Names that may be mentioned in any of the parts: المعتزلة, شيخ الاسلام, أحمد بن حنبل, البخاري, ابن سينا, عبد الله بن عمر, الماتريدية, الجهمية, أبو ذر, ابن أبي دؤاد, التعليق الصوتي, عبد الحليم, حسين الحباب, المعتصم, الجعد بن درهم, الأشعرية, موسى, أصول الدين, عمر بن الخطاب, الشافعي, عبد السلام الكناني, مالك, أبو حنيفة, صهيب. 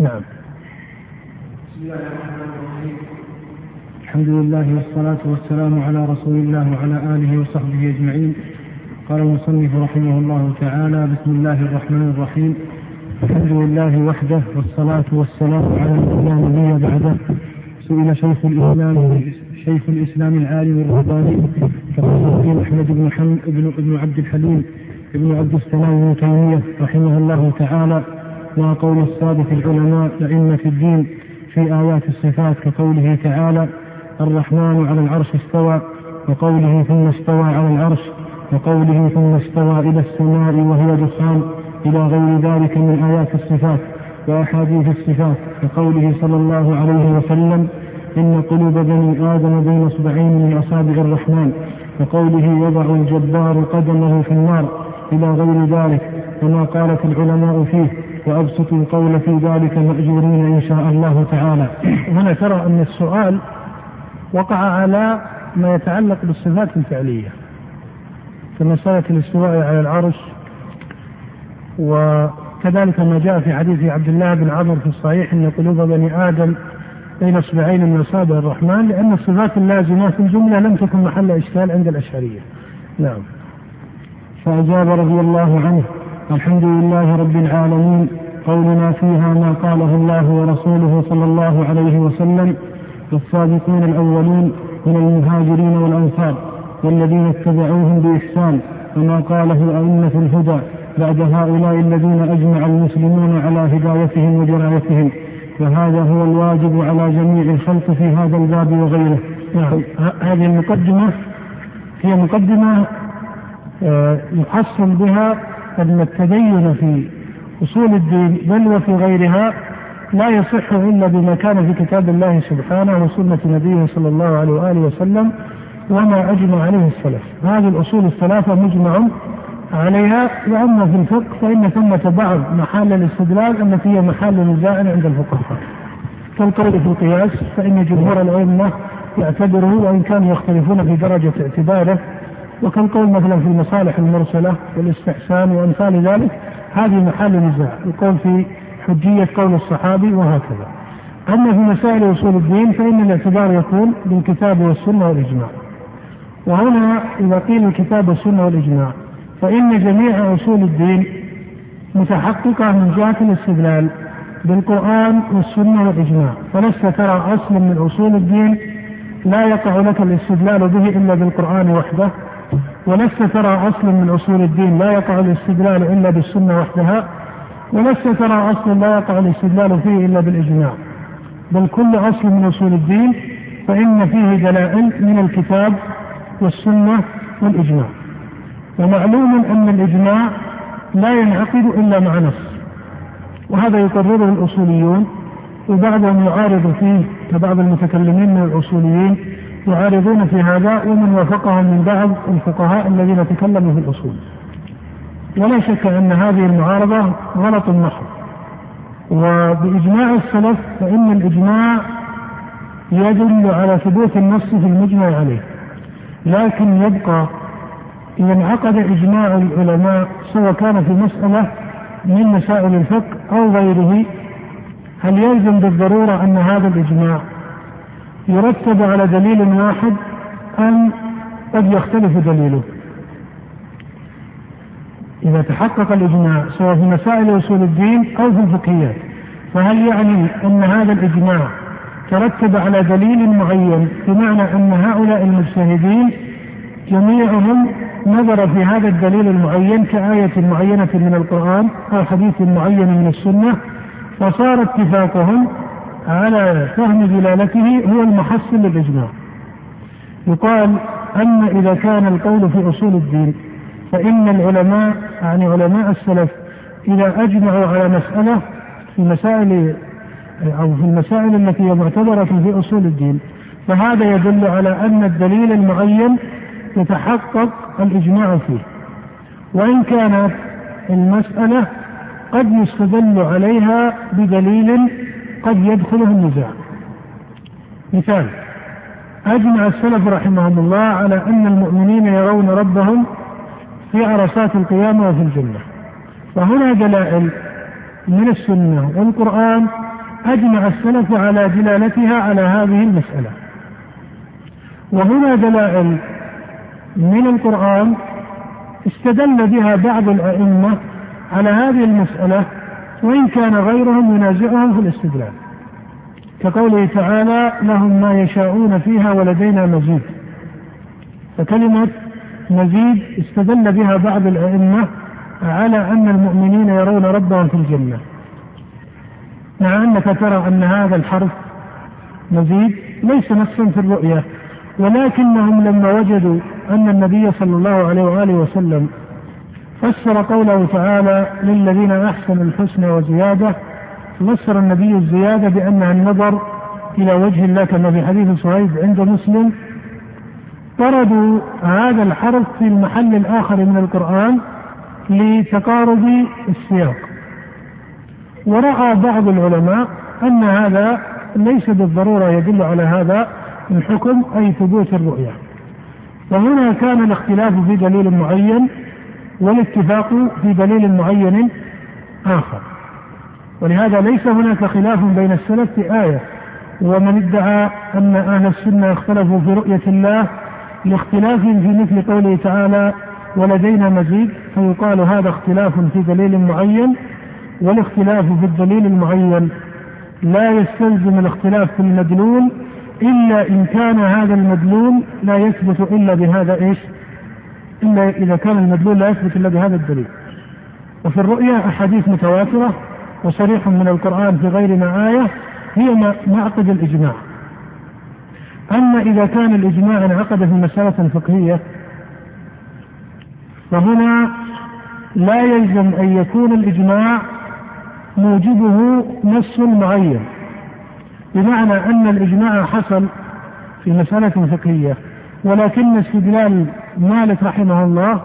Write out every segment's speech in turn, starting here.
نعم. بسم الله الرحمن الرحيم. الحمد لله والصلاة والسلام على رسول الله وعلى آله وصحبه أجمعين. قال المصنف رحمه الله تعالى: بسم الله الرحمن الرحيم. الحمد لله وحده والصلاة والسلام على من لا نبي بعده. سئل شيخ الإسلام العالم الرباني فقال أحمد بن محمد ابن عبد الحليم ابن عبد السلام الكناني رحمه الله تعالى: ما قول الصادق العلماء لأئمة الدين في آيات الصفات كقوله تعالى: الرحمن على العرش استوى، وقوله ثم استوى على العرش، وقوله ثم استوى إلى السماء وهي دخان، إلى غير ذلك من آيات الصفات وأحاديث الصفات، كقوله صلى الله عليه وسلم: إن قلوب بني آدم بين إصبعين من أصابع الرحمن، وقوله: يضع الجبار قدمه في النار، إلى غير ذلك وما قالت العلماء فيه، وأبسطوا القول في ذلك مأجورين إن شاء الله تعالى. هنا ترى أن السؤال وقع على ما يتعلق بالصفات الفعلية في مسألة الاستواء على العرش، وكذلك ما جاء في حديث عبد الله بن عمر في الصحيح: إن قلوب بني آدم بين إصبعين من أصابع الرحمن، لأن الصفات اللازمة في الجملة لم تكن محل إشكال عند الأشعرية. نعم. فأجاب رضي الله عنه: الحمد لله رب العالمين، قولنا فيها ما قاله الله ورسوله صلى الله عليه وسلم والصادقين الأولين من المهاجرين والأنصار والذين اتبعوهم بإحسان، وما قاله أئمة الهدى بعد هؤلاء الذين أجمع المسلمون على هدايتهم ودرايتهم، وهذا هو الواجب على جميع الخلق في هذا الباب وغيره. نعم. هذه المقدمة هي مقدمة يحصل بها أن التدين في أصول الدين بل وفي غيرها لا يصح إلا بما كان في كتاب الله سبحانه وسنة نبيه صلى الله عليه وآله وسلم وما أجمع عليه السلف. هذه الأصول الثلاثة مجمع عليها، وأما في الفقه فإن ثمة بعض محال الاستدلال التي هي محل نزاع عند الفقهاء، كالقول في القياس فإن جمهور العلماء يعتبره وإن كانوا يختلفون في درجة اعتباره، وكالقول مثلا في المصالح المرسلة والاستحسان وأمثال ذلك، هذه محل نزاع، القول في حجية قول الصحابي وهكذا. أما في مسائل أصول الدين فإن الاعتبار يكون بالكتاب والسنة والإجماع، وهنا إذا قيل الكتاب والسنة والإجماع فإن جميع أصول الدين متحققة من جهة الاستدلال بالقرآن والسنة والإجماع، فلست ترى أصل من أصول الدين لا يقع لك الاستدلال به إلا بالقرآن وحده، ولست ترى أصل من أصول الدين لا يقع الاستدلال إلا بالسنة وحدها، ولست ترى أصل لا يقع الاستدلال فيه إلا بالإجماع، بل كل أصل من أصول الدين فإن فيه دلائل من الكتاب والسنة والإجماع. ومعلوم أن الإجماع لا ينعقد إلا مع نص، وهذا يقرره الأصوليون، وبعضهم يعارض فيه كبعض المتكلمين من الأصوليين يعارضون في هذا، ومن وافقهم من بعض الفقهاء الذين تكلموا في الأصول. ولا شك أن هذه المعارضة غلط محض. وبإجماع السلف فإن الإجماع يدل على ثبوت النص في المجمع عليه، لكن يبقى إذا انعقد إجماع العلماء سواء كان في مسألة من مسائل الفقه أو غيره، هل يلزم بالضرورة أن هذا الإجماع يرتب على دليل واحد أم قد يختلف دليله؟ إذا تحقق الإجماع سواء في مسائل أصول الدين أو في الفقهيات، فهل يعني أن هذا الإجماع ترتب على دليل معين، بمعنى أن هؤلاء المجتهدين جميعهم نظر في هذا الدليل المعين كآية معينة من القرآن أو حديث معين من السنة، فصار اتفاقهم على فهم دلالته هو المحصل للإجماع؟ يقال أن إذا كان القول في أصول الدين فإن العلماء يعني علماء السلف إذا أجمعوا على مسألة في مسائل أو في المسائل التي معتبرة في أصول الدين، فهذا يدل على أن الدليل المعين يتحقق الإجماع فيه، وإن كانت المسألة قد يستدل عليها بدليل قد يدخله النزاع. مثال: أجمع السلف رحمهم الله على أن المؤمنين يرون ربهم في عرصات القيامة وفي الجنة، فهنا دلائل من السنة والقرآن أجمع السلف على دلالتها على هذه المسألة. وهنا دلائل من القرآن استدل بها بعض الأئمة على هذه المسألة وإن كان غيرهم ينازعهم في الاستدلال، كقوله تعالى: لهم ما يشاءون فيها ولدينا مزيد. فكلمة مزيد استدل بها بعض الأئمة على أن المؤمنين يرون ربهم في الجنة، مع أنك ترى أن هذا الحرف مزيد ليس نصا في الرؤية، ولكنهم لما وجدوا أن النبي صلى الله عليه وآله وسلم فسر قوله تعالى: للذين أحسنوا الحسنى وزيادة، فسر النبي الزيادة بأنها النظر إلى وجه الله كما في حديث صهيب عند مسلم، طردوا هذا الحرف في المحل الآخر من القرآن لتقارب السياق. ورأى بعض العلماء أن هذا ليس بالضرورة يدل على هذا الحكم أي ثبوت الرؤية. وهنا كان الاختلاف في دليل معين والاتفاق في دليل معين آخر، ولهذا ليس هناك خلاف بين السلف في آية. ومن ادعى أن أهل السنة اختلفوا في رؤية الله لاختلاف في مثل قوله تعالى: ولدينا مزيد، فيقال هذا اختلاف في دليل معين، والاختلاف في الدليل المعين لا يستلزم الاختلاف في المدلول إلا إن كان هذا المدلول لا يثبت إلا بهذا إلا إذا كان المدلول لا يثبت إلا بهذا الدليل. وفي الرؤية أحاديث متواترة وصريح من القرآن في غير ما آية هي معقد الإجماع. أما إذا كان الإجماع انعقد في مسألة فقهية فهنا لا يلزم أن يكون الإجماع موجبه نص معين، بمعنى أن الإجماع حصل في مسألة فقهية، ولكن استدلال مالك رحمه الله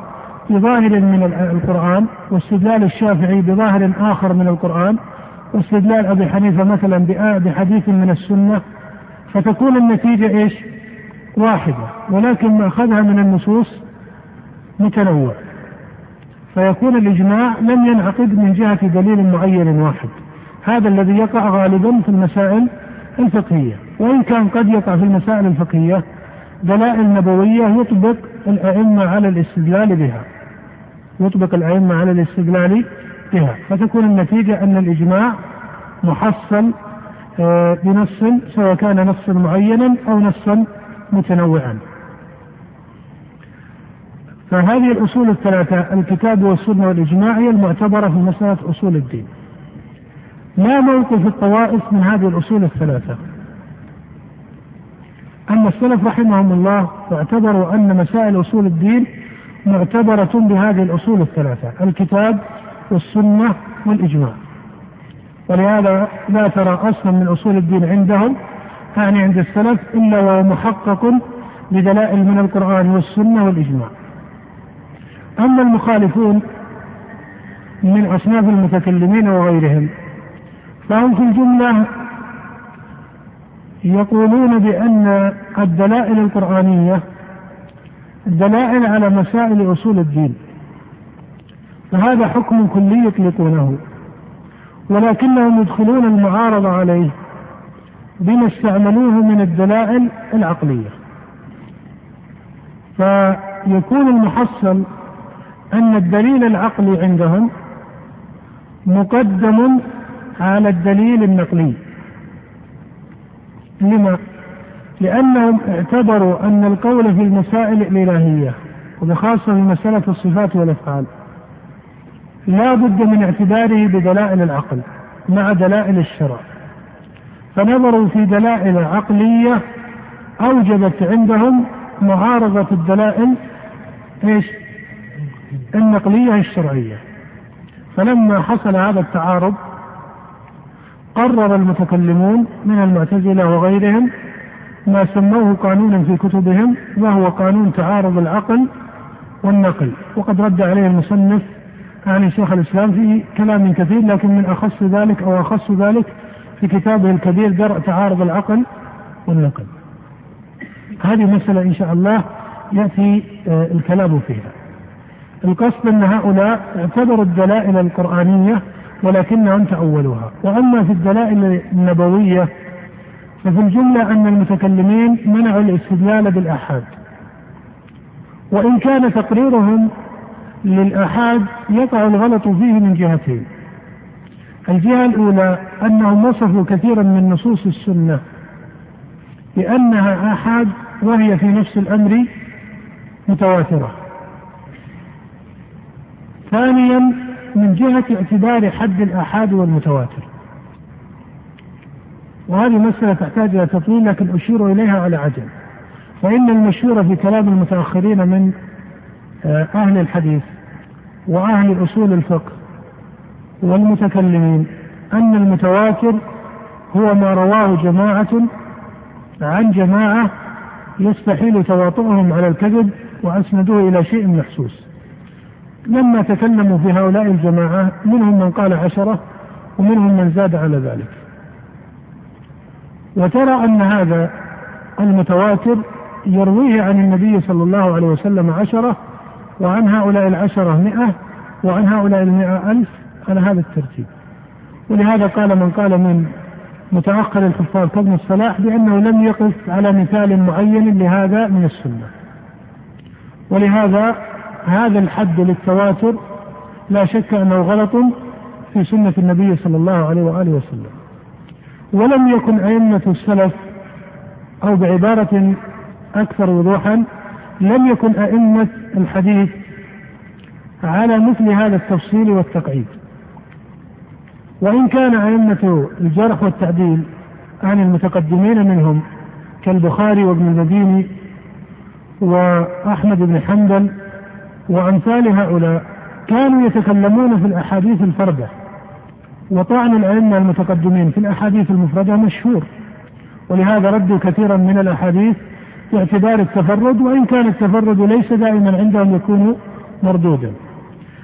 بظاهر من القرآن، واستدلال الشافعي بظاهر آخر من القرآن، واستدلال أبي حنيفة مثلا بحديث من السنة، فتكون النتيجة واحدة، ولكن ما أخذها من النصوص متنوع، فيكون الإجماع لم ينعقد من جهة دليل معين واحد. هذا الذي يقع غالبا في المسائل الفقهية، وإن كان قد يقع في المسائل الفقهية دلائل نبوية يطبق الأئمة على الاستدلال بها فتكون النتيجة أن الإجماع محصل بنص، سواء كان نصا معينا أو نصا متنوعا. فهذه الأصول الثلاثة، الكتاب والسنة والإجماع، هي المعتبرة في مسألة أصول الدين. ما موقف الطوائف من هذه الأصول الثلاثة؟ أما السلف رحمهم الله فاعتبروا أن مسائل أصول الدين معتبرة بهذه الأصول الثلاثة: الكتاب والسنة والإجماع. ولهذا لا ترى أصلا من أصول الدين عندهم، يعني عند السلف، إلا وهو محقق بدلائل من القرآن والسنة والإجماع. أما المخالفون من أصناف المتكلمين وغيرهم فهم في الجملة يقولون بأن الدلائل القرآنية دلائل على مسائل أصول الدين، فهذا حكم كلي يطلقونه، ولكنهم يدخلون المعارضة عليه بما استعملوه من الدلائل العقلية، فيكون المحصل أن الدليل العقلي عندهم مقدم على الدليل النقلي. لما؟ لأنهم اعتبروا أن القول في المسائل الإلهية وبخاصة في مسألة الصفات والأفعال لا بد من اعتباره بدلائل العقل مع دلائل الشرع، فنظروا في دلائل عقلية أوجبت عندهم معارضة الدلائل النقلية الشرعية. فلما حصل هذا التعارض قرر المتكلمون من المعتزلة وغيرهم ما سموه قانونا في كتبهم، وهو قانون تعارض العقل والنقل، وقد رد عليه المصنف عن شيخ الاسلام في كلام كثير، لكن من اخص ذلك في كتابه الكبير درء تعارض العقل والنقل. هذه مسألة ان شاء الله ياتي الكلام فيها. القصد ان هؤلاء اعتبروا الدلائل القرآنية ولكنهم تأولوها. وأما في الدلائل النبوية ففي الجملة أن المتكلمين منعوا الاستدلال بالآحاد، وإن كان تقريرهم للآحاد يقع الغلط فيه من جهتين. الجهة الأولى أنهم وصفوا كثيرا من نصوص السنة لأنها آحاد وهي في نفس الأمر متواترة. ثانيا من جهة اعتبار حد الآحاد والمتواتر، وهذه مسألة تحتاج إلى تطويل لكن أشير إليها على عجل، فإن المشهور في كلام المتأخرين من أهل الحديث وأهل أصول الفقه والمتكلمين أن المتواتر هو ما رواه جماعة عن جماعة يستحيل تواطؤهم على الكذب وأسندوه إلى شيء محسوس. لما تكلموا في هؤلاء الجماعة منهم من قال 10 ومنهم من زاد على ذلك. وترى أن هذا المتواتر يرويه عن النبي صلى الله عليه وسلم 10 وعن هؤلاء 10 100 وعن هؤلاء 100 ألف على هذا الترتيب. ولهذا قال من قال من متأخر الحفاظ كابن الصلاح بأنه لم يقف على مثال معين لهذا من السنة. ولهذا هذا الحد للتواتر لا شك أنه غلط في سنة النبي صلى الله عليه وآله وسلم. ولم يكن أئمة السلف، أو بعبارة أكثر وضوحا، لم يكن أئمة الحديث على مثل هذا التفصيل والتقعيد. وإن كان أئمة الجرح والتعديل عن المتقدمين منهم كالبخاري وابن المديني وأحمد بن حنبل وأمثال هؤلاء كانوا يتكلمون في الأحاديث الفردة، وطعن الأئمة المتقدمين في الأحاديث المفردة مشهور، ولهذا ردوا كثيرا من الأحاديث باعتبار التفرد، وإن كان التفرد ليس دائما عندهم يكون مردودا.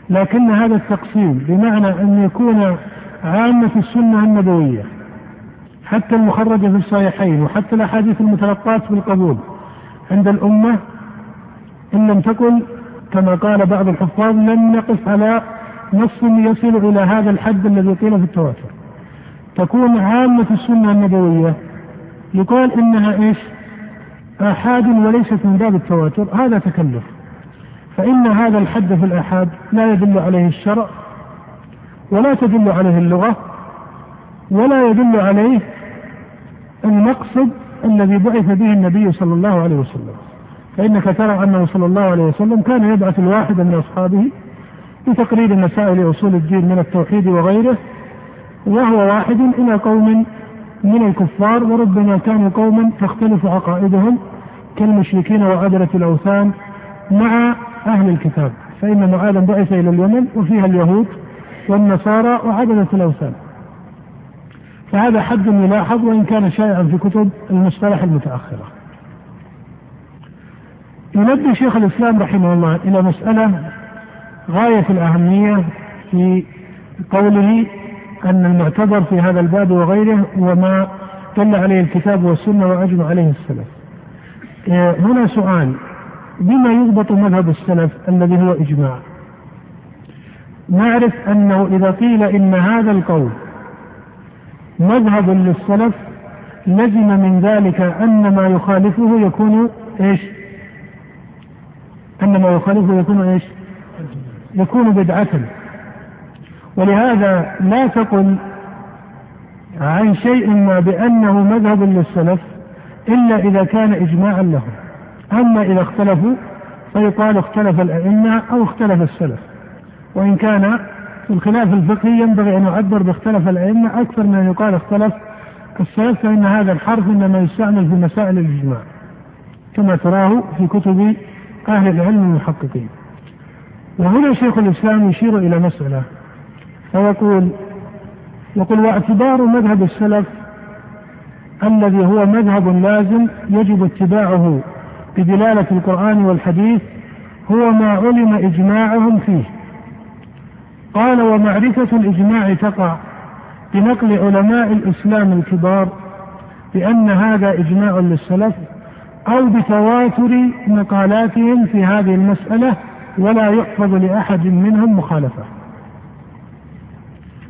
لكن هذا التقسيم بمعنى أن يكون عامة السنة النبوية حتى المخرجة في الصحيحين وحتى الأحاديث المتلقاة بالقبول عند الأمة إن لم تكن كما قال بعض الحفاظ لم نقف على نص يصل إلى هذا الحد الذي قيل في التواتر، تكون عامة السنة النبوية يقال إنها آحاد وليست من باب التواتر، هذا تكلف. فإن هذا الحد في الآحاد لا يدل عليه الشرع ولا تدل عليه اللغة ولا يدل عليه المقصد الذي بعث به النبي صلى الله عليه وسلم، فإنك ترى أنه صلى الله عليه وسلم كان يبعث الواحد من أصحابه لتقرير مسائل أصول الدين من التوحيد وغيره، وهو واحد إلى قوم من الكفار، وربما كانوا قوما تختلف عقائدهم كالمشركين وعبدة الأوثان مع أهل الكتاب، فإن معاذا بعث إلى اليمن وفيها اليهود والنصارى وعبدة الأوثان. فهذا حد يلاحظ وإن كان شائعا في كتب المصطلح المتأخرة. ينبه شيخ الإسلام رحمه الله إلى مسألة غاية الأهمية في قوله أن المعتبر في هذا الباب وغيره وما دل عليه الكتاب والسنة وأجمع عليه السلف. هنا سؤال: بما يضبط مذهب السلف الذي هو إجماع؟ نعرف أنه إذا قيل إن هذا القول مذهب للسلف لزم من ذلك أن ما يخالفه يكون يكون بدعة. ولهذا لا تقل عن شيء ما بأنه مذهب للسلف إلا إذا كان إجماعا له، أما إذا اختلفوا فيقال اختلف الأئمة أو اختلف السلف، وإن كان في الخلاف الفقهي ينبغي أن يعبر باختلف الأئمة أكثر من أن يقال اختلف السلف، فإن هذا الحرف إنما يستعمل في مسائل الإجماع كما تراه في كتب أهل العلم المحققين. وهنا شيخ الإسلام يشير إلى مسألة يقول واعتبار مذهب السلف الذي هو مذهب لازم يجب اتباعه بدلالة القرآن والحديث هو ما علم إجماعهم فيه. قال: ومعرفة الإجماع تقع بنقل علماء الإسلام الكبار بأن هذا إجماع للسلف أو بتواتر مقالاتهم في هذه المسألة ولا يحفظ لأحد منهم مخالفة.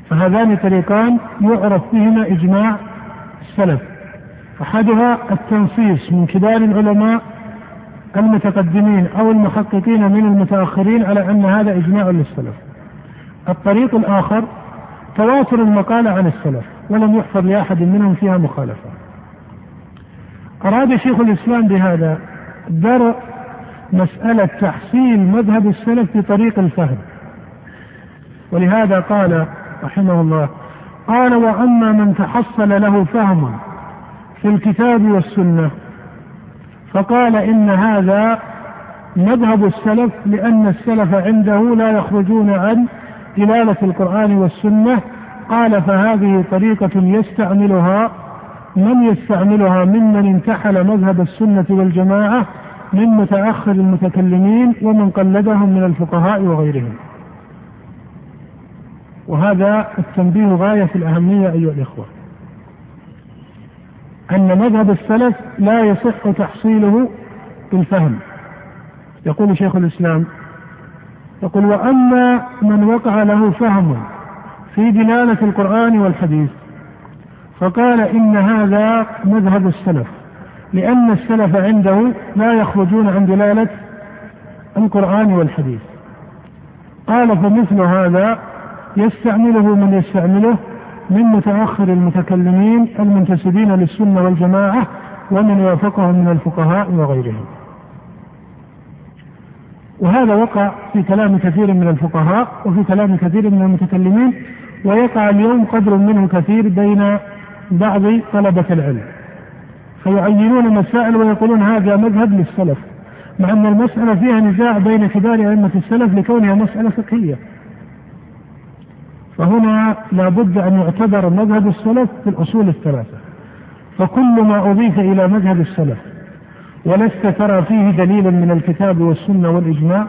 فهذان طريقان يعرف فيهما إجماع السلف. أحدها التنصيص من كبار العلماء المتقدمين أو المحققين من المتأخرين على أن هذا إجماع للسلف. الطريق الآخر تواصل المقالة عن السلف ولم يحفر لأحد منهم فيها مخالفة. أراد شيخ الإسلام بهذا درء مسألة تحصيل مذهب السلف بطريق الفهم، ولهذا قال رحمه الله: قال وأما من تحصل له فهم في الكتاب والسنة فقال إن هذا مذهب السلف، لأن السلف عنده لا يخرجون عن دلالة القرآن والسنة. قال فهذه طريقة يستعملها من يستعملها ممن انتحل مذهب السنة والجماعة من متأخر المتكلمين ومن قلدهم من الفقهاء وغيرهم. وهذا التنبيه غاية في الأهمية أيها الإخوة، أن مذهب السلف لا يصح تحصيله بالفهم. يقول شيخ الإسلام يقول: وأما من وقع له فهم في دلالة القرآن والحديث فقال إن هذا مذهب السلف، لأن السلف عنده لا يخرجون عن دلالة القرآن والحديث. قال فمثل هذا يستعمله من يستعمله من متأخر المتكلمين المنتسبين للسنة والجماعة ومن وافقهم من الفقهاء وغيرهم. وهذا وقع في كلام كثير من الفقهاء وفي كلام كثير من المتكلمين، ويقع اليوم قدر منه كثير بين بعض طلبة العلم، فيعينون مسائل ويقولون هذا مذهب للسلف، مع أن المسألة فيها نزاع بين كبار أئمة السلف لكونها مسألة فقهية. فهنا لابد أن يعتبر مذهب السلف في الأصول الثلاثة، فكل ما أضيف إلى مذهب السلف ولست ترى فيه دليلا من الكتاب والسنة والإجماع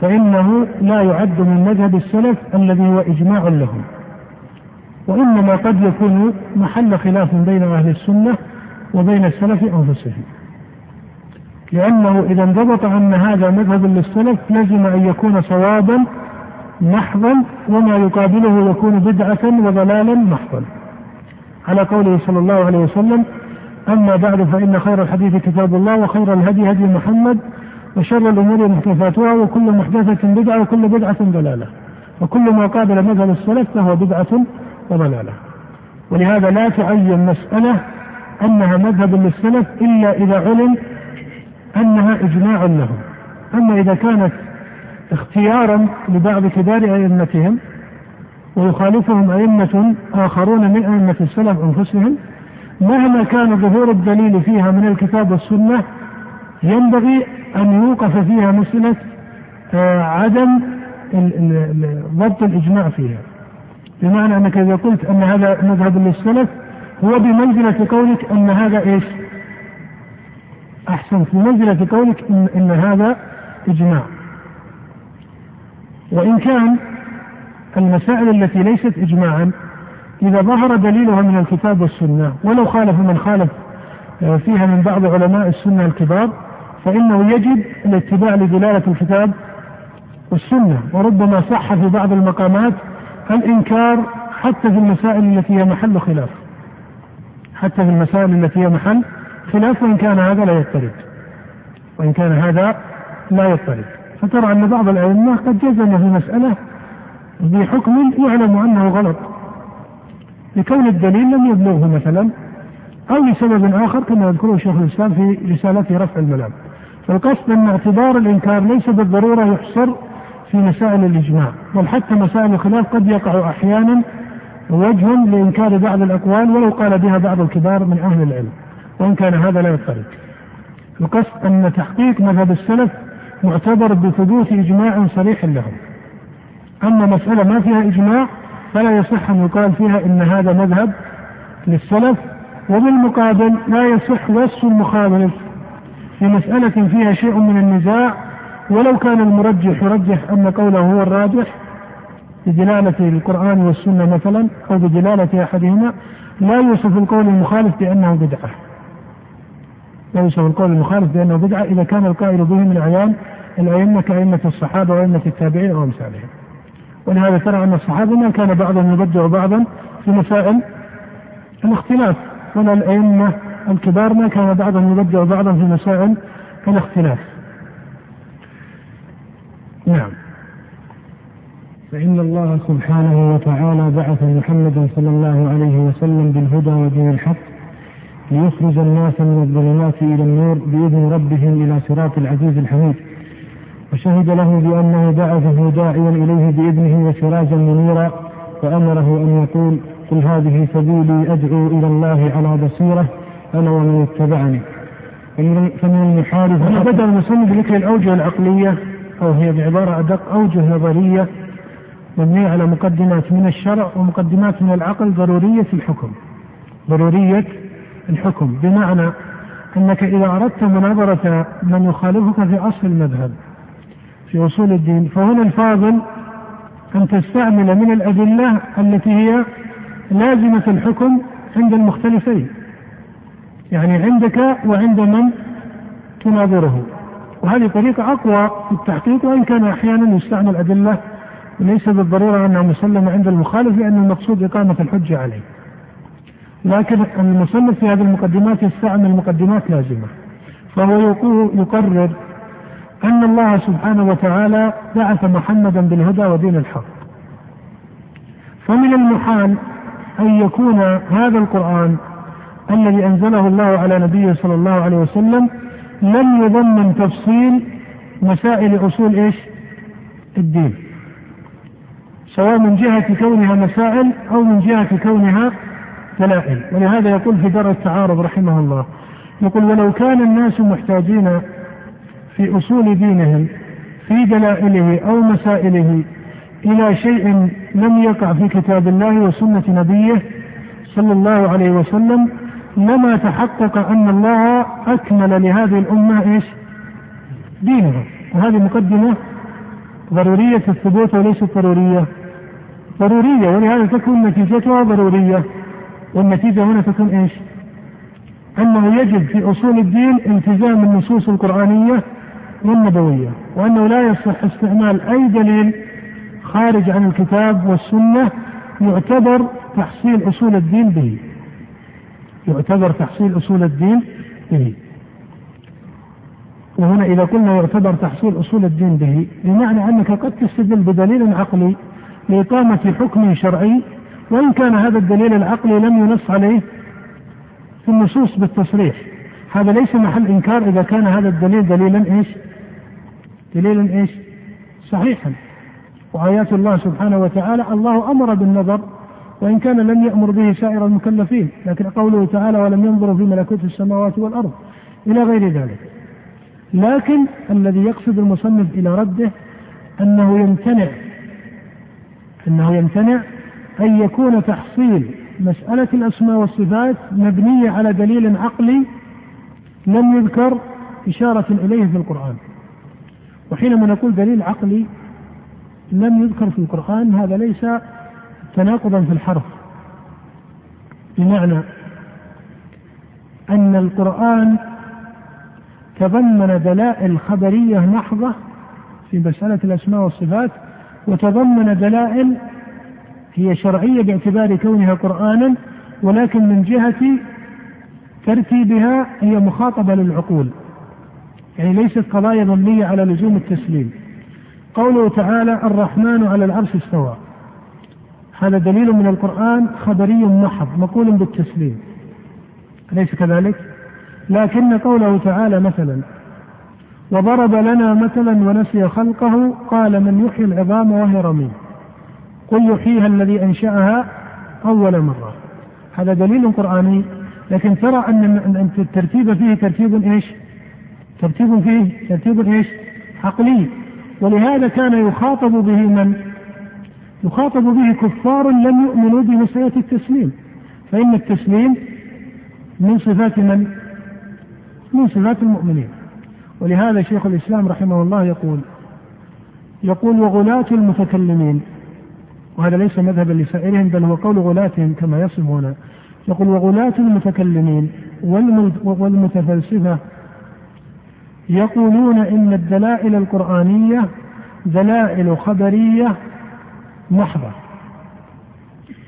فإنه لا يعد من مذهب السلف الذي هو إجماع لهم، وإنما قد يكون محل خلاف بين أهل السنة وبين السلف أنفسهم، لأنه إذا انضبط أن هذا مذهب للسلف لازم أن يكون صوابا محضا، وما يقابله يكون بدعة وضلالا محضا، على قوله صلى الله عليه وسلم: أما بعد فإن خير الحديث كتاب الله، وخير الهدي هدي محمد، وشر الأمور محدثاتها، وكل محدثة بدعة، وكل بدعة ضلالة. وكل ما قابل مذهب السلف فهو بدعة وضلالة. ولهذا لا تعين مسألة أنها مذهب للسلف إلا إذا علم أنها إجماع لهم. أما إذا كانت اختيارا لبعض كبار أئمتهم ويخالفهم أئمة آخرون من أئمة السلف أنفسهم، مهما كان ظهور الدليل فيها من الكتاب والسنة ينبغي أن يوقف فيها مسألة عدم ضبط الإجماع فيها، بمعنى أنك إذا قلت أن هذا مذهب للسلف هو بمنزلة قولك أن هذا إيش أحسن، في منزلة قولك إن هذا إجماع. وإن كان المسائل التي ليست إجماعا إذا ظهر دليلها من الكتاب والسنة ولو خالف من خالف فيها من بعض علماء السنة الكبار، فإنه يجب الاتباع لدلالة الكتاب والسنة، وربما صح في بعض المقامات الإنكار حتى في المسائل التي هي محل خلاف، حتى في المسائل التي هي محل خلاف، وإن كان هذا لا يضطرب، وإن كان هذا لا يضطرب. فترى أن بعض الأئمة قد جزم في مسألة بحكم يعلم أنه غلط لكون الدليل لم يبلغه مثلا، أو لسبب آخر كما يذكره شيخ الإسلام في رسالته رفع الملام. فالقصد أن اعتبار الإنكار ليس بالضرورة يحصر في مسائل الإجماع، بل حتى مسائل الخلاف قد يقع أحيانا وجه لإنكار بعض الأقوال ولو قال بها بعض الكبار من أهل العلم، وإن كان هذا لا يضطرب. القصد أن تحقيق مذهب السلف معتبر بثبوت إجماع صريح لهم. أما مسألة ما فيها إجماع فلا يصح أن يقال فيها إن هذا مذهب للسلف، وبالمقابل لا يصح وصف المخالف في مسألة فيها شيء من النزاع ولو كان المرجح يرجح أن قوله هو الراجح بدلالة القرآن والسنة مثلا أو بدلالة أحدهما. لا يوصف القول المخالف بأنه بدعة، لا يوصف القول المخالف بأنه بدعة إذا كان القائل به من أعيان الأئمة كأئمة الصحابة وأئمة التابعين أو أمثالهم. ولهذا ترى أن الصحابة ما كان بعضهم يبدع بعضا في مسائل الاختلاف، ولا الأئمة الكبار ما كان بعضهم يبدع بعضا في مسائل الاختلاف. نعم. فإن الله سبحانه وتعالى بعث محمدا صلى الله عليه وسلم بالهدى ودين الحق ليخرج الناس من الظلمات إلى النور بإذن ربهم إلى صراط العزيز الحميد، وشهد له بأنه بعثه داعيا إليه بإذنه وسراجا منيرا، وأمره أن يقول: قل هذه سبيلي أدعو إلى الله على بصيرة أنا ومن اتبعني. فمن المحارف بدأ المسلم بذكر الأوجه العقلية، أو هي بعبارة أدق أوجه نظرية مبنية على مقدمات من الشرع ومقدمات من العقل ضرورية الحكم، ضرورية الحكم بمعنى أنك إذا أردت مناظرة من يخالفك في أصل المذهب في أصول الدين، فهنا الفاضل أن تستعمل من الأدلة التي هي لازمة الحكم عند المختلفين، يعني عندك وعند من تناظره، وهذه طريقة أقوى في التحقيق، وإن كان أحيانا يستعمل أدلة ليس بالضرورة أنها مسلمة عند المخالف، لأن المقصود إقامة الحجة عليه، لكن المصنف في هذه المقدمات يستعمل مقدمات لازمة، فهو يقرر أن الله سبحانه وتعالى بعث محمدا بالهدى ودين الحق، فمن المحال أن يكون هذا القرآن الذي أنزله الله على نبيه صلى الله عليه وسلم لم يضمن تفصيل مسائل أصول الدين، سواء من جهة كونها مسائل أو من جهة كونها دلائل. ولهذا يقول في درء التعارض رحمه الله، يقول: ولو كان الناس محتاجين في أصول دينهم في دلائله أو مسائله إلى شيء لم يقع في كتاب الله وسنة نبيه صلى الله عليه وسلم، لما تحقق أن الله أكمل لهذه الأمة دينها. وهذه مقدمة ضرورية الثبوت وليس ضرورية، ولهذا تكون نتيجتها ضرورية، والنتيجة هنا تكون أنه يجب في أصول الدين التزام النصوص القرآنية والنبوية، وأنه لا يصح استعمال أي دليل خارج عن الكتاب والسنة يعتبر تحصيل أصول الدين به، يعتبر تحصيل أصول الدين به. وهنا إذا قلنا يعتبر تحصيل أصول الدين به، بمعنى أنك قد تستدل بدليل عقلي لإقامة حكم شرعي، وإن كان هذا الدليل العقلي لم ينص عليه في النصوص بالتصريح، هذا ليس محل إنكار إذا كان هذا الدليل دليلا صحيحا. وآيات الله سبحانه وتعالى، الله أمر بالنظر وإن كان لم يأمر به سائر المكلفين، لكن قوله تعالى: ولم ينظروا في ملكوت السماوات والأرض، إلى غير ذلك. لكن الذي يقصد المصنف إلى رده أنه يمتنع أن يكون تحصيل مسألة الأسماء والصفات مبنية على دليل عقلي لم يذكر إشارة إليه في القرآن. وحينما نقول دليل عقلي لم يذكر في القرآن، هذا ليس تناقضا في الحرف، بمعنى أن القرآن تضمن دلائل خبرية محضة في مسألة الأسماء والصفات، وتضمن دلائل هي شرعية باعتبار كونها قرآنا، ولكن من جهة ترتيبها هي مخاطبة للعقول، يعني ليست قضايا مبنية على لزوم التسليم. قوله تعالى: الرحمن على العرش استوى، هذا دليل من القرآن خبري محض مقول بالتسليم، أليس كذلك؟ لكن قوله تعالى مثلا: وضرب لنا مثلا ونسي خلقه قال من يحيي العظام وهي رميم قل يحييها الذي أنشأها أول مرة، هذا دليل قرآني، لكن ترى أن الترتيب فيه ترتيب عقلي. ولهذا كان يخاطب به كفار لم يؤمنوا بمسألة التسليم، فإن التسليم من صفات المؤمنين. ولهذا شيخ الإسلام رحمه الله يقول: وغلاة المتكلمين، وهذا ليس مذهبا لسائرهم بل هو قول غلاتهم كما يصفون، يقول: وغلاة المتكلمين والمتفلسفة يقولون إن الدلائل القرآنية دلائل خبرية محضة.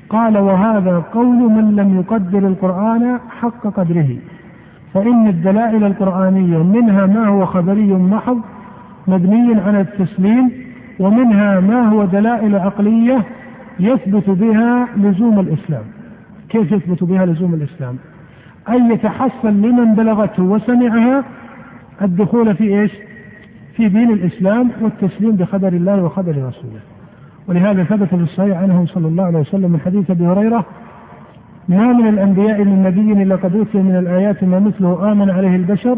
قال: وهذا قول من لم يقدر القرآن حق قدره، فإن الدلائل القرآنية منها ما هو خبري محض مبني على التسليم، ومنها ما هو دلائل عقلية يثبت بها لزوم الإسلام. كيف يثبت بها لزوم الإسلام؟ أن يتحصل لمن بلغته وسمعها الدخول في إيش؟ في دين الإسلام والتسليم بخبر الله وخبر رسوله. ولهذا ثبت في الصحيح عنه صلى الله عليه وسلم من حديث أبي هريرة: ما من الأنبياء للنبي إلا قد أوتي من الآيات ما مثله آمن عليه البشر،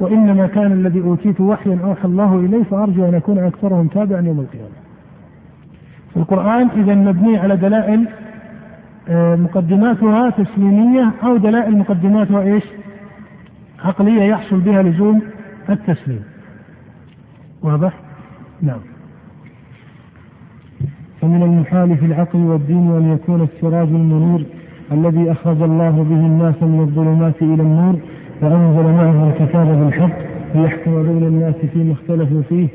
وإنما كان الذي أوتيت وحيا أوحى الله إليه، فأرجو أن أكون أكثرهم تابعا يوم القيامة. فالقرآن إذا مبني على دلائل مقدماتها تسليمية أو دلائل مقدماتها إيش؟ عقلية يحصل بها لزوم التسليم. واضح؟ نعم. فمن المحال في العقل والدين أن يكون السراج المنير الذي أخرج الله به الناس من الظلمات إلى النور، فأنزل معه الكتاب بالحق ليحكم بين الناس فيما اختلفوا فيه،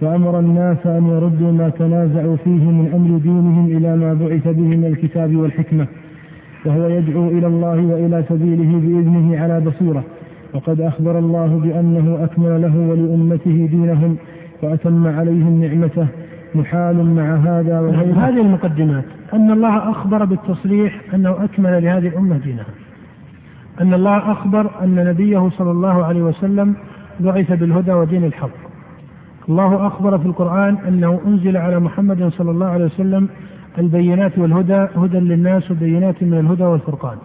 فأمر الناس أن يردوا ما تنازعوا فيه من أمر دينهم إلى ما بعث به من الكتاب والحكمة، وهو يدعو إلى الله وإلى سبيله بإذنه على بصيرة. وقد أخبر الله بأنه أكمل له ولأمته دينهم وأتم عليهم نعمته، محال مع هذا وغيره. هذه المقدمات، أن الله أخبر بالتصريح أنه أكمل لهذه الأمة دينها، أن الله أخبر أن نبيه صلى الله عليه وسلم بعث بالهدى ودين الحق، الله أخبر في القرآن أنه أنزل على محمد صلى الله عليه وسلم البينات والهدى، هدى للناس وبينات من الهدى والفرقان،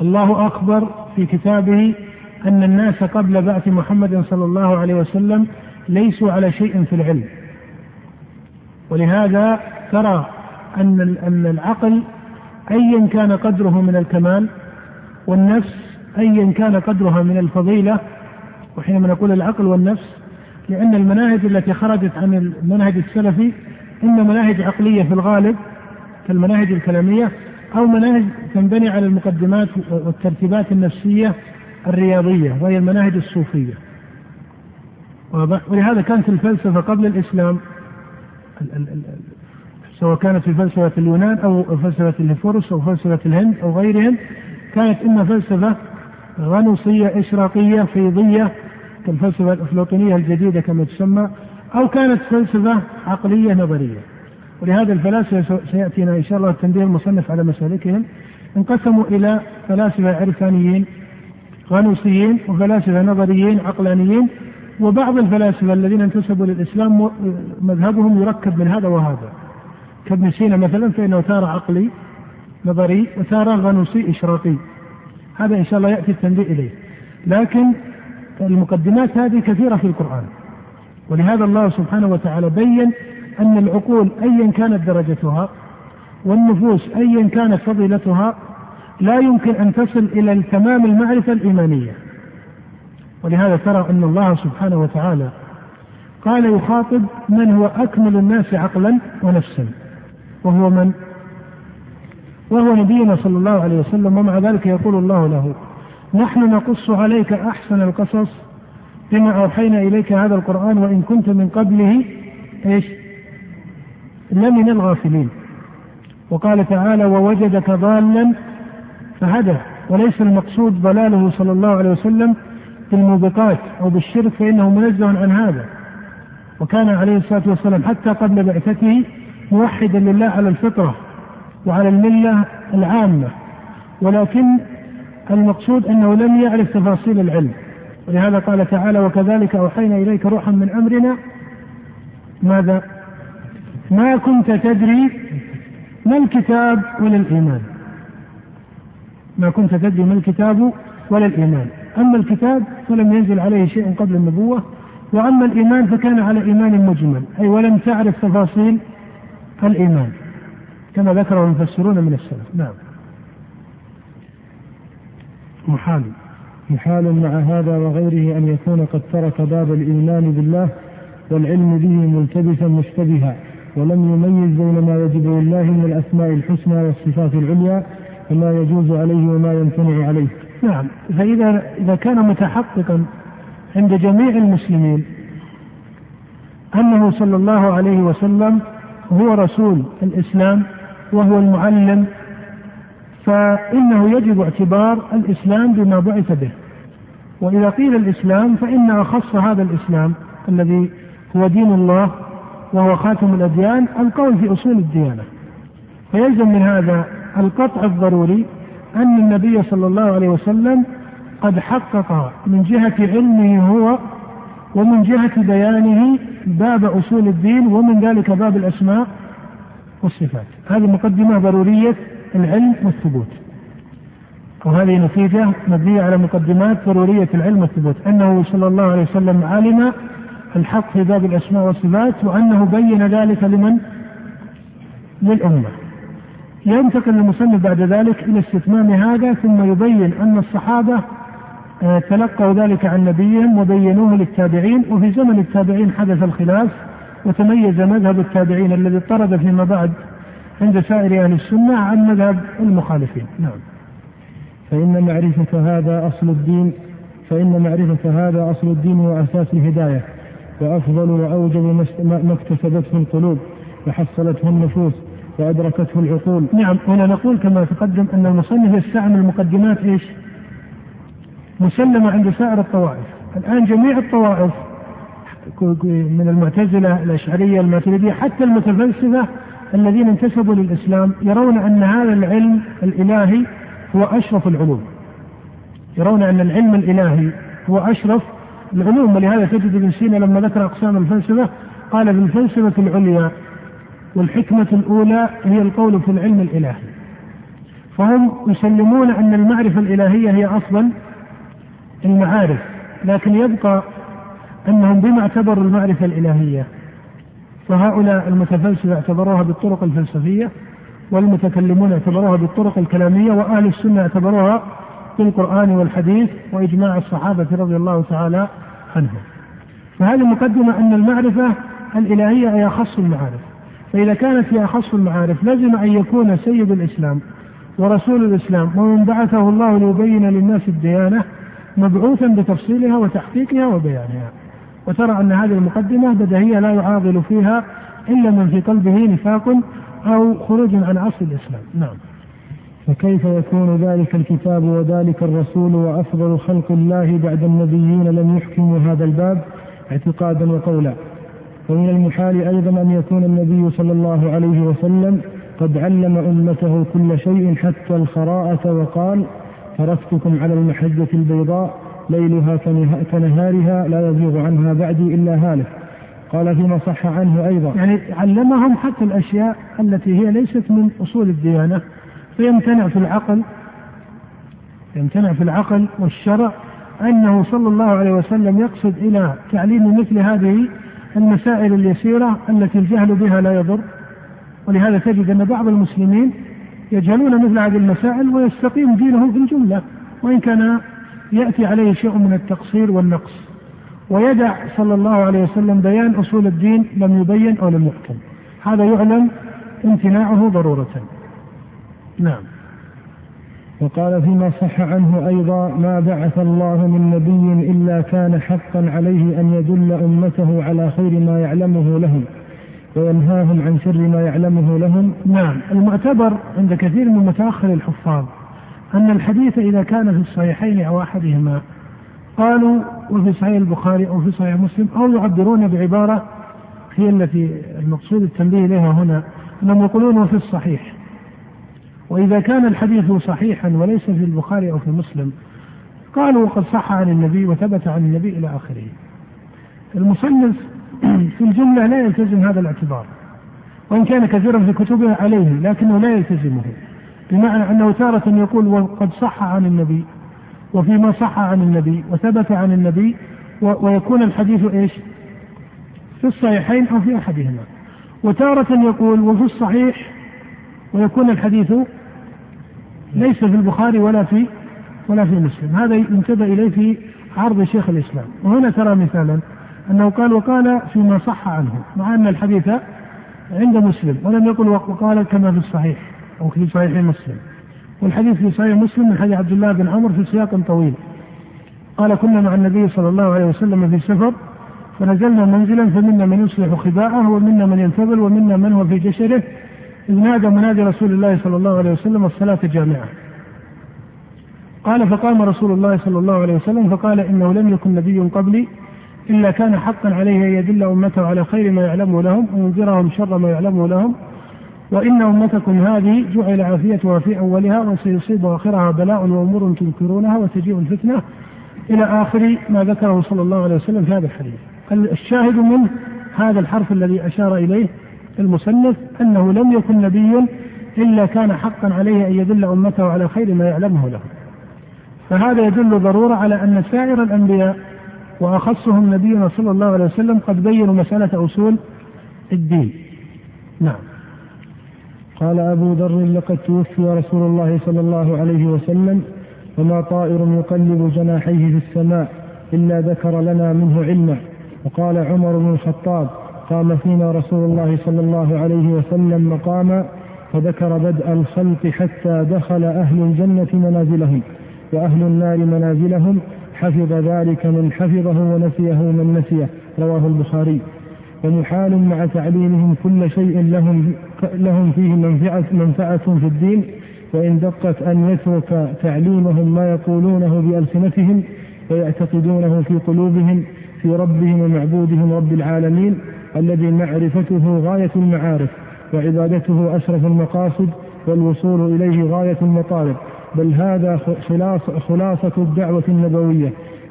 الله أخبر في كتابه أن الناس قبل بعث محمد صلى الله عليه وسلم ليسوا على شيء في العلم. ولهذا ترى أن العقل أيا كان قدره من الكمال، والنفس أيا كان قدرها من الفضيلة. وحينما نقول العقل والنفس، لأن المناهج التي خرجت عن المنهج السلفي إما مناهج عقلية في الغالب كالمناهج الكلامية، أو مناهج تنبني على المقدمات والترتيبات النفسية الرياضية، وهي المناهج الصوفية. ولهذا كانت الفلسفة قبل الإسلام، سواء كانت في فلسفة اليونان أو فلسفة الفرس أو فلسفة الهند أو غيرهم، كانت إما فلسفة غنوصية إشراقية فيضية كالفلسفة الأفلاطونية الجديدة كما تسمى، أو كانت فلسفة عقلية نظرية. ولهذا الفلاسفة سيأتينا إن شاء الله التنبيه المصنف على مسالكهم، انقسموا إلى فلاسفة عرفانيين غنوصيين وفلاسفة نظريين عقلانيين، وبعض الفلاسفة الذين انتسبوا للإسلام مذهبهم يركب من هذا وهذا، كابن سينا مثلا، فإنه تارة عقلي نظري وتارة غنوصي إشراقي. هذا إن شاء الله يأتي التنبيه إليه. لكن المقدمات هذه كثيرة في القرآن، ولهذا الله سبحانه وتعالى بين أن العقول أيا كانت درجتها والنفوس أيا كانت فضيلتها لا يمكن أن تصل إلى التمام المعرفة الإيمانية. ولهذا ترى أن الله سبحانه وتعالى قال يخاطب من هو أكمل الناس عقلا ونفسا، وهو من؟ وهو نبينا صلى الله عليه وسلم. ومع ذلك يقول الله له: نحن نقص عليك أحسن القصص بما أوحينا إليك هذا القرآن، وإن كنت من قبله إيش؟ لمن الغافلين. وقال تعالى: ووجدك ضالا فهدى. وليس المقصود ضلاله صلى الله عليه وسلم بالموبقات أو بالشرك، فإنه منزه عن هذا، وكان عليه الصلاة والسلام حتى قبل بعثته موحدا لله على الفطرة وعلى الملة العامة، ولكن المقصود أنه لم يعرف تفاصيل العلم. ولهذا قال تعالى: وكذلك أوحينا إليك روحا من أمرنا ماذا؟ ما كنت تدري ما الكتاب ولا الإيمان، ما كنت تدري ما الكتاب ولا الإيمان. أما الكتاب فلم ينزل عليه شيء قبل النبوة، وأما الإيمان فكان على إيمان مجمل، أي ولم تعرف تفاصيل الإيمان كما ذكره المفسرون من السلف. نعم. محال مع هذا وغيره أن يكون قد ترك باب الإيمان بالله والعلم به ملتبسا مشتبها، ولم يميز بين ما يجب لله من الأسماء الحسنى والصفات العليا وما يجوز عليه وما يمتنع عليه. نعم. فإذا كان متحققا عند جميع المسلمين أنه صلى الله عليه وسلم هو رسول الإسلام وهو المعلم، فإنه يجب اعتبار الإسلام بما بعث به. وإذا قيل الإسلام فإن أخص هذا الإسلام الذي هو دين الله وهو خاتم الأديان القول في أصول الديانة، فيلزم من هذا القطع الضروري أن النبي صلى الله عليه وسلم قد حقق من جهة علمه هو ومن جهة بيانه باب أصول الدين، ومن ذلك باب الأسماء والصفات. هذه مقدمة ضرورية العلم والثبوت، وهذه نتيجة مبنية على مقدمات ضرورية العلم والثبوت، أنه صلى الله عليه وسلم علم الحق في باب الأسماء والصفات، وأنه بين ذلك لمن؟ للأمة. ينتقل المصنف بعد ذلك إلى استتمام هذا، ثم يبين أن الصحابة تلقوا ذلك عن نبيهم وبينوه للتابعين، وفي زمن التابعين حدث الخلاف، وتميز مذهب التابعين الذي اضطرد فيما بعد عند سائر أهل السنة عن مذهب المخالفين. نعم. فإن معرفة هذا أصل الدين، وأساس الهداية، وأفضل وأوجب ما اكتسبته القلوب وحصلته النفوس وأدركته العقول. نعم. هنا نقول كما تقدم أن المصنف يستعمل مقدمات إيش؟ مسلمة عند سائر الطوائف. الآن جميع الطوائف من المعتزلة، الأشعرية، الماتريدية، حتى المتفلسفة الذين انتسبوا للإسلام يرون أن هذا العلم الإلهي هو أشرف العلوم، ولهذا تجد ابن سينا لما ذكر أقسام الفلسفة قال في الفلسفة العليا والحكمة الأولى هي القول في العلم الإلهي. فهم يسلمون أن المعرفة الإلهية هي أصلا المعارف، لكن يبقى أنهم بما اعتبروا المعرفة الإلهية، فهؤلاء المتفلسفة اعتبروها بالطرق الفلسفية، والمتكلمون اعتبروها بالطرق الكلامية، وأهل السنة اعتبروها بالقرآن والحديث وإجماع الصحابة رضي الله تعالى عنهم. فهذه مقدمة أن المعرفة الإلهية هي أخص المعارف، فإذا كانت هي أخص المعارف لازم أن يكون سيد الإسلام ورسول الإسلام ومن بعثه الله ليبين للناس الديانة مبعوثا بتفصيلها وتحقيقها وبيانها. وترى أن هذه المقدمة بديهية لا يعاضل فيها إلا من في قلبه نفاق أو خروج عن عصر الإسلام. نعم. فكيف يكون ذلك الكتاب وذلك الرسول وأفضل خلق الله بعد النبيين لم يحكموا هذا الباب اعتقادا وقولا؟ ومن المحال أيضا أن يكون النبي صلى الله عليه وسلم قد علم أمته كل شيء حتى الخراءة، وقال: تركتكم على المحجة البيضاء ليلها كنهارها لا يزيغ عنها بعدي إلا هالك. قال فيما صح عنه أيضا، يعني علمهم حتى الأشياء التي هي ليست من أصول الديانة، فيمتنع في العقل والشرع أنه صلى الله عليه وسلم يقصد إلى تعليم مثل هذه المسائل اليسيرة التي الجهل بها لا يضر. ولهذا تجد أن بعض المسلمين يجهلون مثل هذه المسائل ويستقيم دينهم في الجملة، وإن كان يأتي عليه شيء من التقصير والنقص، ويدع صلى الله عليه وسلم بيان أصول الدين لم يبين أو لم يحكم. هذا يعلم امتناعه ضرورة. نعم. وقال فيما صح عنه أيضا: ما بعث الله من نبي إلا كان حقا عليه أن يدل أمته على خير ما يعلمه لهم وينهاهم عن شر ما يعلمه لهم. نعم. المعتبر عند كثير من متأخر الحفاظ أن الحديث إذا كان في الصحيحين أو أحدهما قالوا وفي صحيح البخاري أو في صحيح مسلم، أو يعبرون بعبارة هي التي المقصود التنبيه لها هنا، أنهم يقولون وفي الصحيح. وإذا كان الحديث صحيحا وليس في البخاري أو في مسلم قالوا وقد صح عن النبي وثبت عن النبي إلى آخره. المصنف في الجملة لا يلتزم هذا الاعتبار، وإن كان كثيرا في كتبه عليه، لكنه لا يلتزمه، بمعنى أنه تارة يقول وقد صح عن النبي وفيما صح عن النبي وثبت عن النبي، ويكون الحديث إيش؟ في الصحيحين أو في أحدهما. وتارة يقول وفي الصحيح، ويكون الحديث ليس في البخاري ولا في مسلم. هذا ينتبه إليه في عرض شيخ الإسلام. وهنا ترى مثالا أنه قال وقال فيما صح عنه، مع أن الحديث عند مسلم، ولم يقل وقال كما في الصحيح أو في صحيح مسلم. والحديث في صحيح مسلم من حديث عبد الله بن عمر في سياق طويل قال: كنا مع النبي صلى الله عليه وسلم في السفر فنزلنا منزلا فمنا من يصلح خباءه ومنا من ينتبل ومنا من هو في جسره، إذ نادى منادي رسول الله صلى الله عليه وسلم الصلاة جامعة. قال فقام رسول الله صلى الله عليه وسلم فقال إنه لم يكن نبي قبلي إلا كان حقا عليه أن يدل أمته على خير ما يعلمه لهم وينذرهم شر ما يعلمه لهم، وإن أمتكم هذه جعل عافيتها في أولها وسيصيب آخرها بلاء وأمور تنكرونها وتجيء الفتنة إلى آخر ما ذكره صلى الله عليه وسلم في هذا الحديث. الشاهد من هذا الحرف الذي أشار إليه المصنف أنه لم يكن نبي إلا كان حقا عليه أن يدل أمته على خير ما يعلمه لهم، فهذا يدل ضرورة على أن سائر الأنبياء وأخصهم نبينا صلى الله عليه وسلم قد بينوا مسألة أصول الدين. نعم. قال أبو ذر لقد توفي رسول الله صلى الله عليه وسلم وما طائر يقلب جناحيه في السماء إلا ذكر لنا منه علما. وقال عمر بن الخطاب قام فينا رسول الله صلى الله عليه وسلم مقاما فذكر بدء الخلق حتى دخل أهل الجنة منازلهم وأهل النار منازلهم، حفظ ذلك من حفظه ونسيه من نسيه. رواه البخاري. ومحال مع تعليمهم كل شيء لهم فيه منفعة في الدين، وإن دقت أن يترك تعليمهم ما يقولونه بألسنتهم ويعتقدونه في قلوبهم في ربهم ومعبودهم رب العالمين الذي معرفته غاية المعارف وعبادته أشرف المقاصد والوصول إليه غاية المطالب، بل هذا خلاصة الدعوة النبوية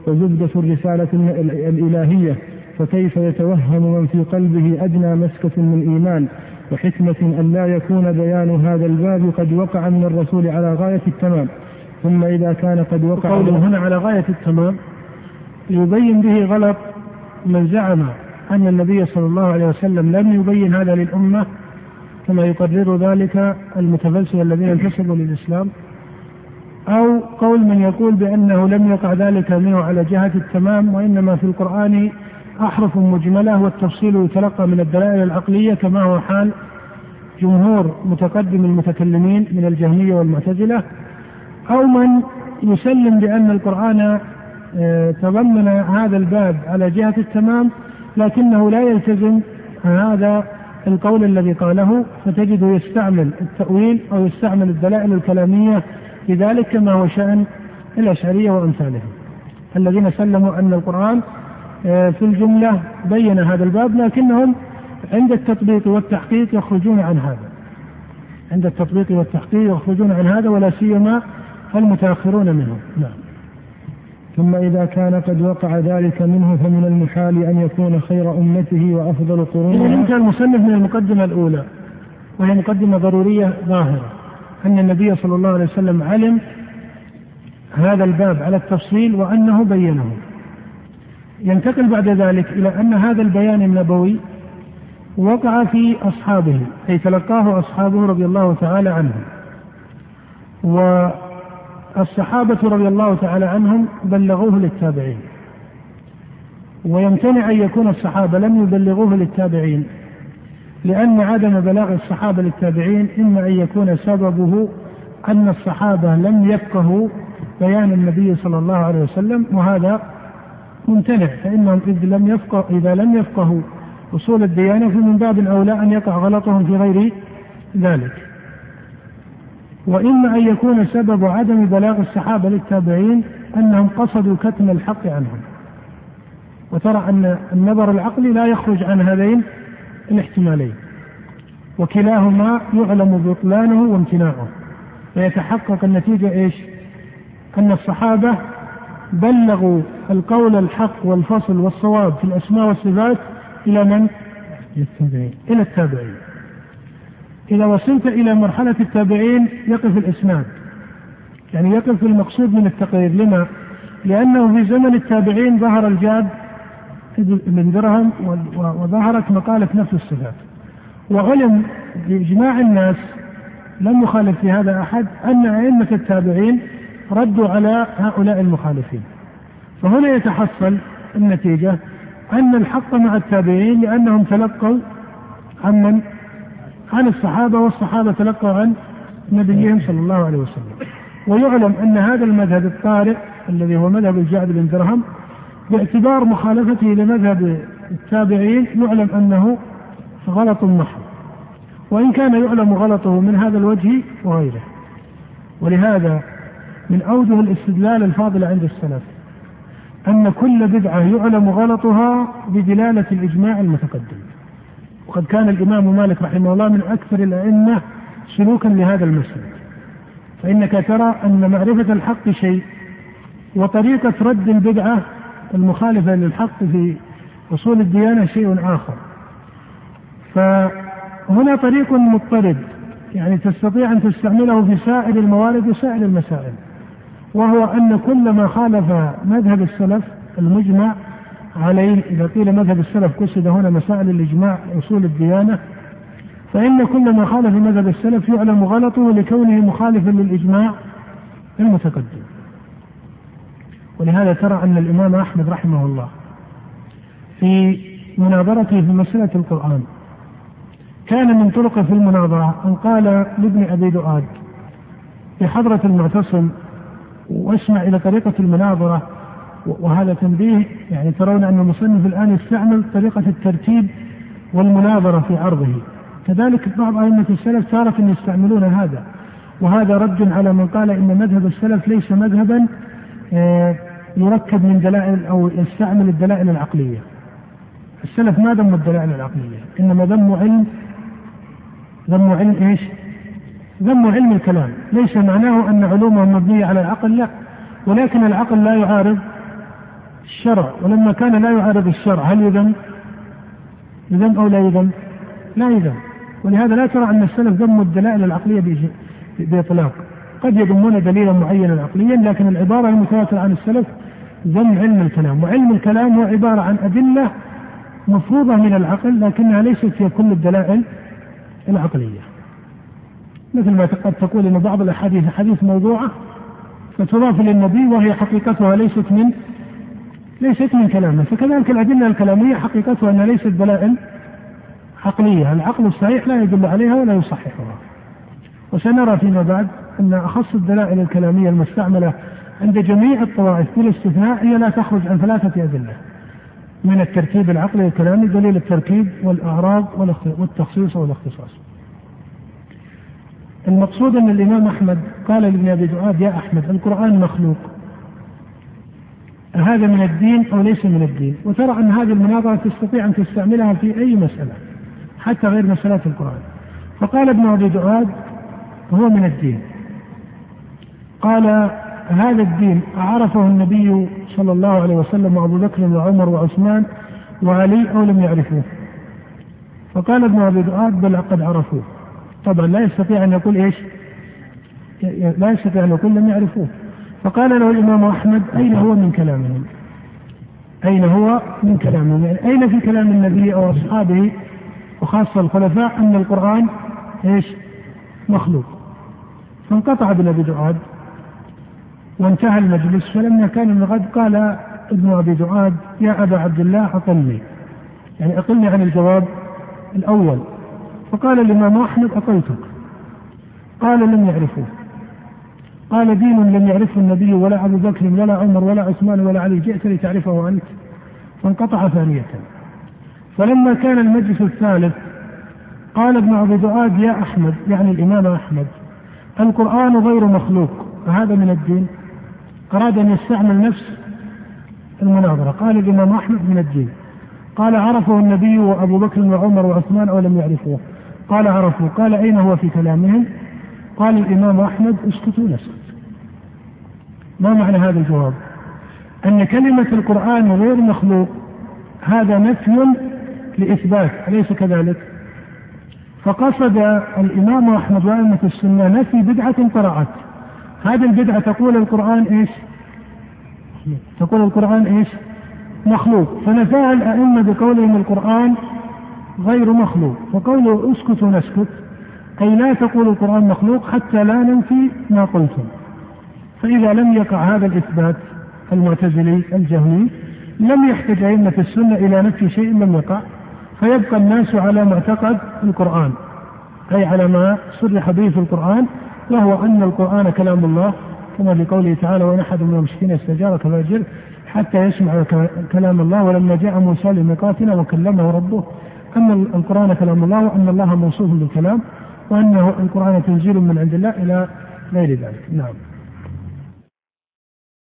وزبدة الرسالة الإلهية، فكيف يتوهم من في قلبه أدنى مسكة من إيمان وحكمة أن لا يكون بيان هذا الباب قد وقع من الرسول على غاية التمام. ثم إذا كان قد وقع قوله هنا على غاية التمام يبين به غلط من زعم أن النبي صلى الله عليه وسلم لم يبين هذا للأمة، كما يقرر ذلك المتفلسفة الذين انتسبوا للإسلام، أو قول من يقول بأنه لم يقع ذلك منه على جهة التمام، وإنما في القرآن أحرف مجملة والتفصيل يتلقى من الدلائل العقلية، كما هو حال جمهور متقدم المتكلمين من الجهمية والمعتزلة، أو من يسلم بأن القرآن تضمن هذا الباب على جهة التمام لكنه لا يلتزم هذا القول الذي قاله، فتجده يستعمل التأويل أو يستعمل الدلائل الكلامية لذلك، كما هو شأن الأشعرية وأمثالهم الذين سلموا أن القرآن في الجملة بين هذا الباب، لكنهم عند التطبيق والتحقيق يخرجون عن هذا، عند التطبيق والتحقيق يخرجون عن هذا ولا سيما المتأخرون منهم. نعم. ثم إذا كان قد وقع ذلك منه فمن المحال أن يكون خير أمته وأفضل قرونه. إذا انتهى المصنف من المقدمة الأولى وهي مقدمة ضرورية ظاهرة أن النبي صلى الله عليه وسلم علم هذا الباب على التفصيل وأنه بينه. ينتقل بعد ذلك إلى أن هذا البيان النبوي وقع في أصحابه، أي تلقاه أصحابه رضي الله تعالى عنهم، والصحابة رضي الله تعالى عنهم بلغوه للتابعين، ويمتنع أن يكون الصحابة لم يبلغوه للتابعين، لأن عدم بلاغ الصحابة للتابعين إما أن يكون سببه أن الصحابة لم يفقهوا بيان النبي صلى الله عليه وسلم، وهذا ممتنع، فإنهم إذا لم يفقهوا أصول الديانة فمن باب الأولى أن يقع غلطهم في غير ذلك، وإما أن يكون سبب عدم بلاغ الصحابة للتابعين أنهم قصدوا كتم الحق عنهم، وترى أن النظر العقلي لا يخرج عن هذين الاحتمالين، وكلاهما يعلم بطلانه وامتناعه، فيتحقق النتيجة إيش؟ أن الصحابة بلغوا القول الحق والفصل والصواب في الأسماء والصفات إلى من؟ إلى التابعين. إذا وصلت إلى مرحلة التابعين يقف الإسناد، يعني يقف المقصود من التقرير. لما؟ لأنه في زمن التابعين ظهر الجعد بن درهم وظهرت مقالة نفس الصفات، وعلم بإجماع الناس لم يخالف في هذا أحد أن أئمة التابعين ردوا على هؤلاء المخالفين، فهنا يتحصل النتيجة أن الحق مع التابعين لأنهم تلقوا عن الصحابة، والصحابة تلقوا عن نبيهم صلى الله عليه وسلم. ويعلم أن هذا المذهب الطارئ الذي هو مذهب الجعد بن درهم باعتبار مخالفته لمذهب التابعين يعلم أنه غلط محض، وإن كان يعلم غلطه من هذا الوجه وغيره. ولهذا من أوجه الاستدلال الفاضل عند السلف أن كل بدعة يعلم غلطها بدلالة الإجماع المتقدم. وقد كان الإمام مالك رحمه الله من أكثر الأئمة سلوكا لهذا المسلك، فإنك ترى أن معرفة الحق شيء، وطريقة رد البدعة المخالفة للحق في أصول الديانة شيء آخر. فهنا طريق مضطرد، يعني تستطيع أن تستعمله في سائر الموارد وسائر المسائل، وهو أن كل ما خالف مذهب السلف المجمع عليه، إذا قيل مذهب السلف قصد هنا مسائل الإجماع أصول الديانة، فإن كل ما خالف مذهب السلف يعلم غلطه لكونه مخالفا للإجماع المتقدم. ولهذا ترى أن الإمام أحمد رحمه الله في مناظرته في مسألة القرآن كان من طرقه في المناظرة أن قال لابن أبي دؤاد في حضرة المعتصم، واسمع إلى طريقة المناظرة، وهذا تنبيه، يعني ترون أن المصنف الآن يستعمل طريقة الترتيب والمناظرة في عرضه. كذلك بعض أئمة السلف صارت أن يستعملون هذا، وهذا رد على من قال إن مذهب السلف ليس مذهبا يركب من دلائل أو يستعمل الدلائل العقلية. السلف ما ذموا الدلائل العقلية، إنما ذموا علم إيش؟ ذموا علم الكلام. ليس معناه أن علومهم مبنية على العقل، لا، ولكن العقل لا يعارض الشرع، ولما كان لا يعارض الشرع هل يذم أو لا يذم؟ لا يذم. ولهذا لا ترى أن السلف ذموا الدلائل العقلية بإطلاق، قد يضمون دليلا معينا عقليا، لكن العبارة المتواترة عن السلف ذم علم الكلام. وعلم الكلام هو عبارة عن أدلة مفروضة من العقل، لكنها ليست في كل الدلائل العقلية. مثل ما قد تقول أن بعض الأحاديث حديث موضوعة فتضاف للنبي وهي حقيقتها ليست من كلامه، فكذلك الأدلة الكلامية حقيقتها أنها ليست دلائل عقلية، العقل الصحيح لا يدل عليها ولا يصححها. وسنرى فيما بعد أن أخص الدلائل الكلامية المستعملة عند جميع الطوائف بلا استثناء هي لا تخرج عن 3 أدلة من الترتيب العقلي الكلامي: دليل التركيب والأعراض والتخصيص والاختصاص. المقصود أن الإمام أحمد قال لابن أبي دؤاد: يا أحمد، القرآن مخلوق، هذا من الدين أو ليس من الدين؟ وترى أن هذه المناظرة تستطيع أن تستعملها في أي مسألة حتى غير مسألة القرآن. فقال ابن أبي دؤاد: هو من الدين. قال: هذا الدين عرفه النبي صلى الله عليه وسلم وأبو بكر وعمر وعثمان وعلي أو لم يعرفوه؟ فقال ابن أبي دؤاد: بل قد عرفوه. طبعا لا يستطيع أن يقول إيش؟ لا يستطيع أن يقول لم يعرفوه. فقال له الإمام أحمد: أين هو من كلامهم؟ أين هو من كلامهم؟ يعني أين في كلام النبي أو أصحابه وخاصة الخلفاء أن القرآن إيش؟ مخلوق. فانقطع ابن أبي دؤاد وانتهى المجلس. فلما كان من غد قال ابن أبي دؤاد: يا أبا عبد الله، أقلني، يعني أقلني عن الجواب الأول. فقال الإمام أحمد: أقلتك. قال: لم يعرفوه. قال: دين لم يعرفه النبي ولا أبو بكر ولا عمر ولا عثمان ولا علي، جئت لتعرفه أنت؟ فانقطع ثانية. فلما كان المجلس الثالث قال ابن أبي دؤاد: يا أحمد، يعني الإمام أحمد، القرآن غير مخلوق، فهذا من الدين. أراد أن يستعمل نفس المناظرة. قال الإمام أحمد: من الدين. قال: عرفه النبي وأبو بكر وعمر وعثمان أو لم يعرفوه؟ قال: عرفوه. قال: أين هو في كلامهم؟ قال الإمام أحمد: اسكتوا نسكت. ما معنى هذا الجواب؟ أن كلمة القرآن غير مخلوق هذا نفي لإثبات، أليس كذلك؟ فقصد الإمام أحمد وأئمة السنة نفي بدعة طرأت. هذه البدعة تقول القرآن إيش؟ مخلوق. فنفاها الأئمة بقولهم القرآن غير مخلوق. فقوله اسكت نسكت أي لا تقول القرآن مخلوق حتى لا ننفي ما قلتم. فإذا لم يقع هذا الإثبات المعتزلي الجهمي لم يحتج أئمة السنة إلى نفي شيء لم يقع، فيبقى الناس على معتقد القرآن، أي على ما صرح به في القرآن، وهو أن القرآن كلام الله، كما في قوله تعالى: وإن أحد منهم يشرك استجارك فأجره حتى يسمعوا كلام الله. ولما جاء موسى لميقاتنا وكلمه ربه أن القرآن كلام الله وأن الله موصوف بالكلام وأن القرآن تنزيل من عند الله إلى غير ذلك. نعم.